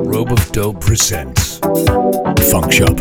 Robe of Dough presents Funk Shop.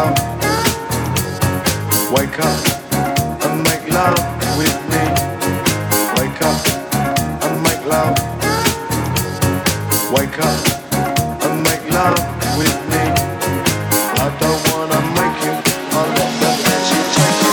love. Wake up and make love with me. Wake up and make love. Wake up and make love with me. I don't wanna make you unless I let you take it.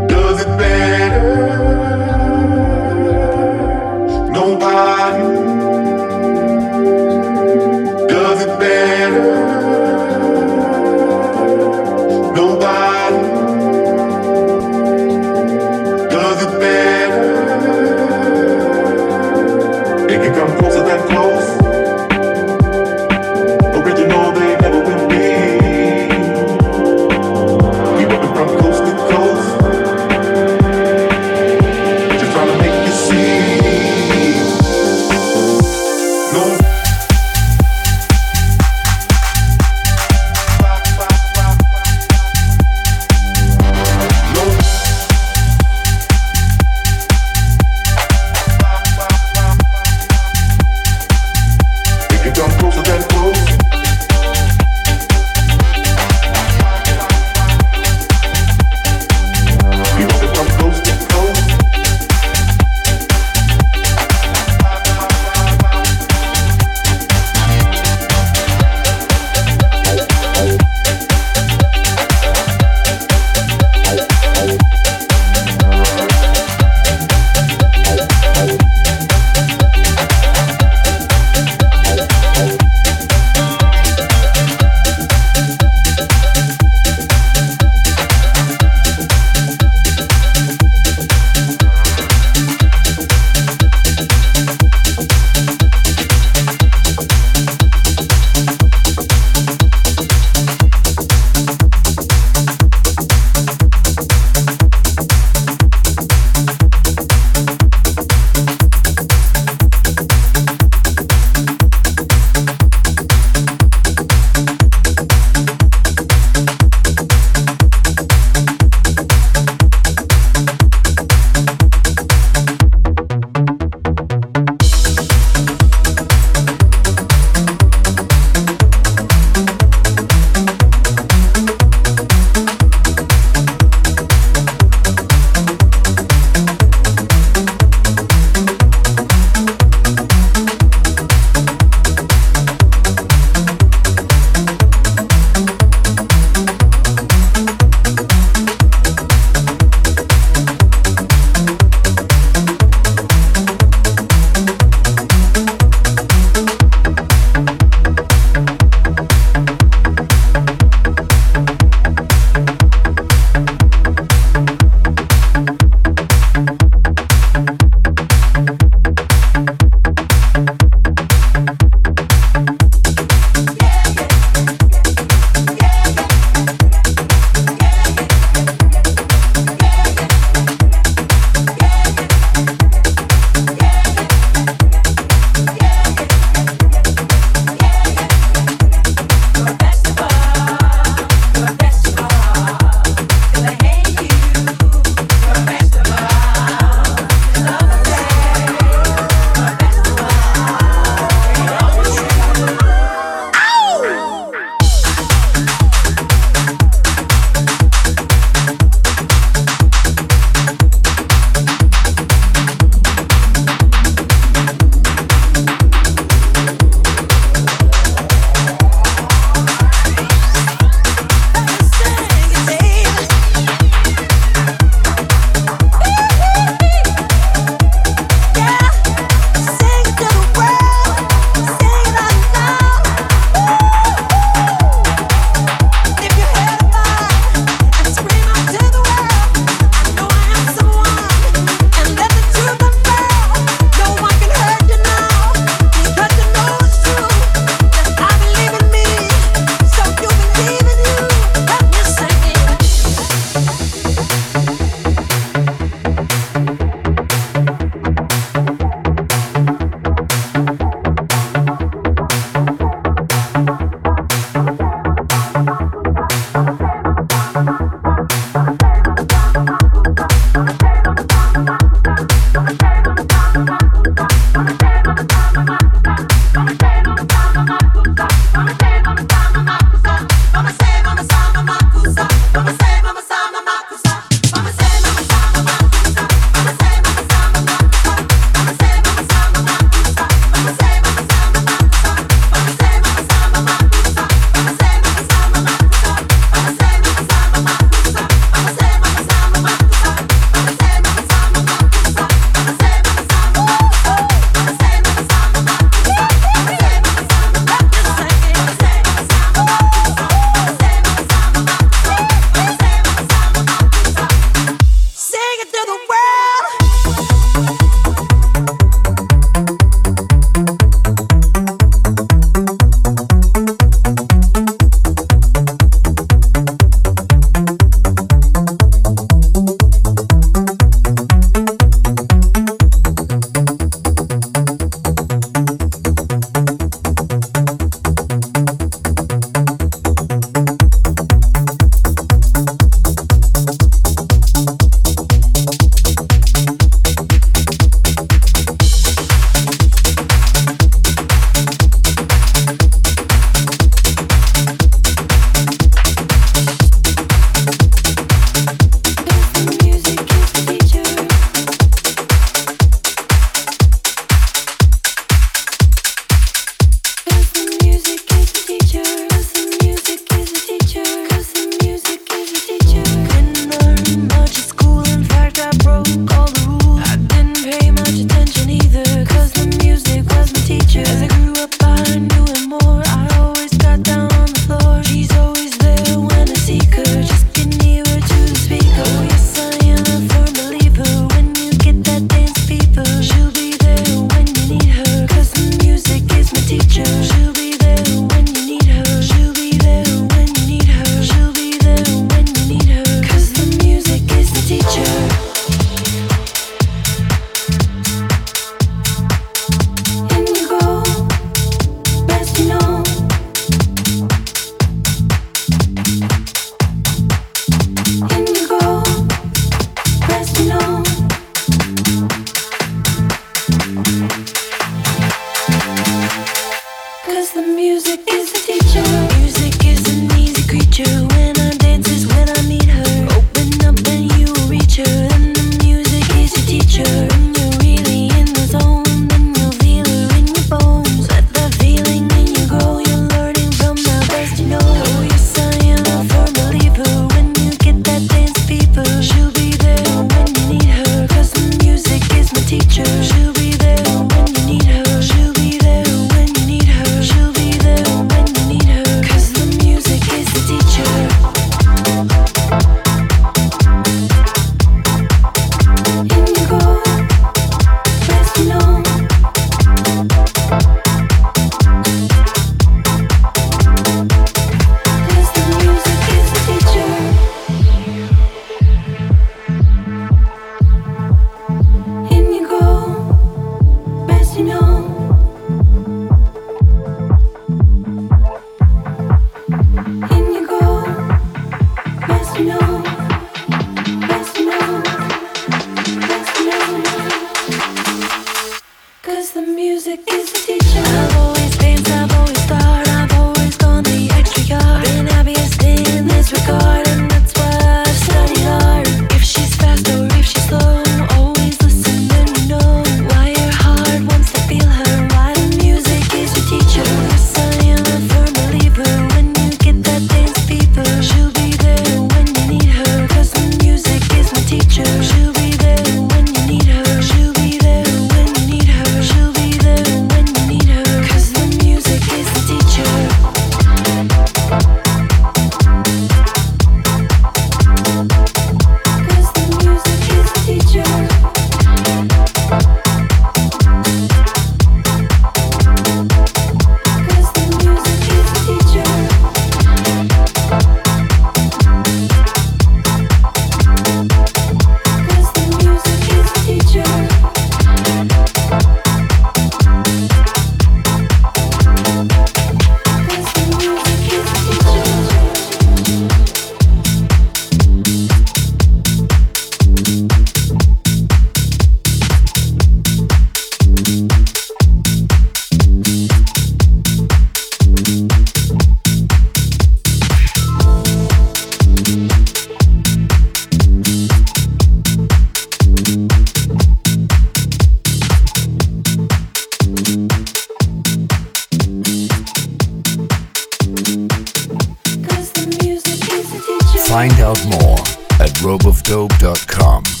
Find out more at ropeofdope.com.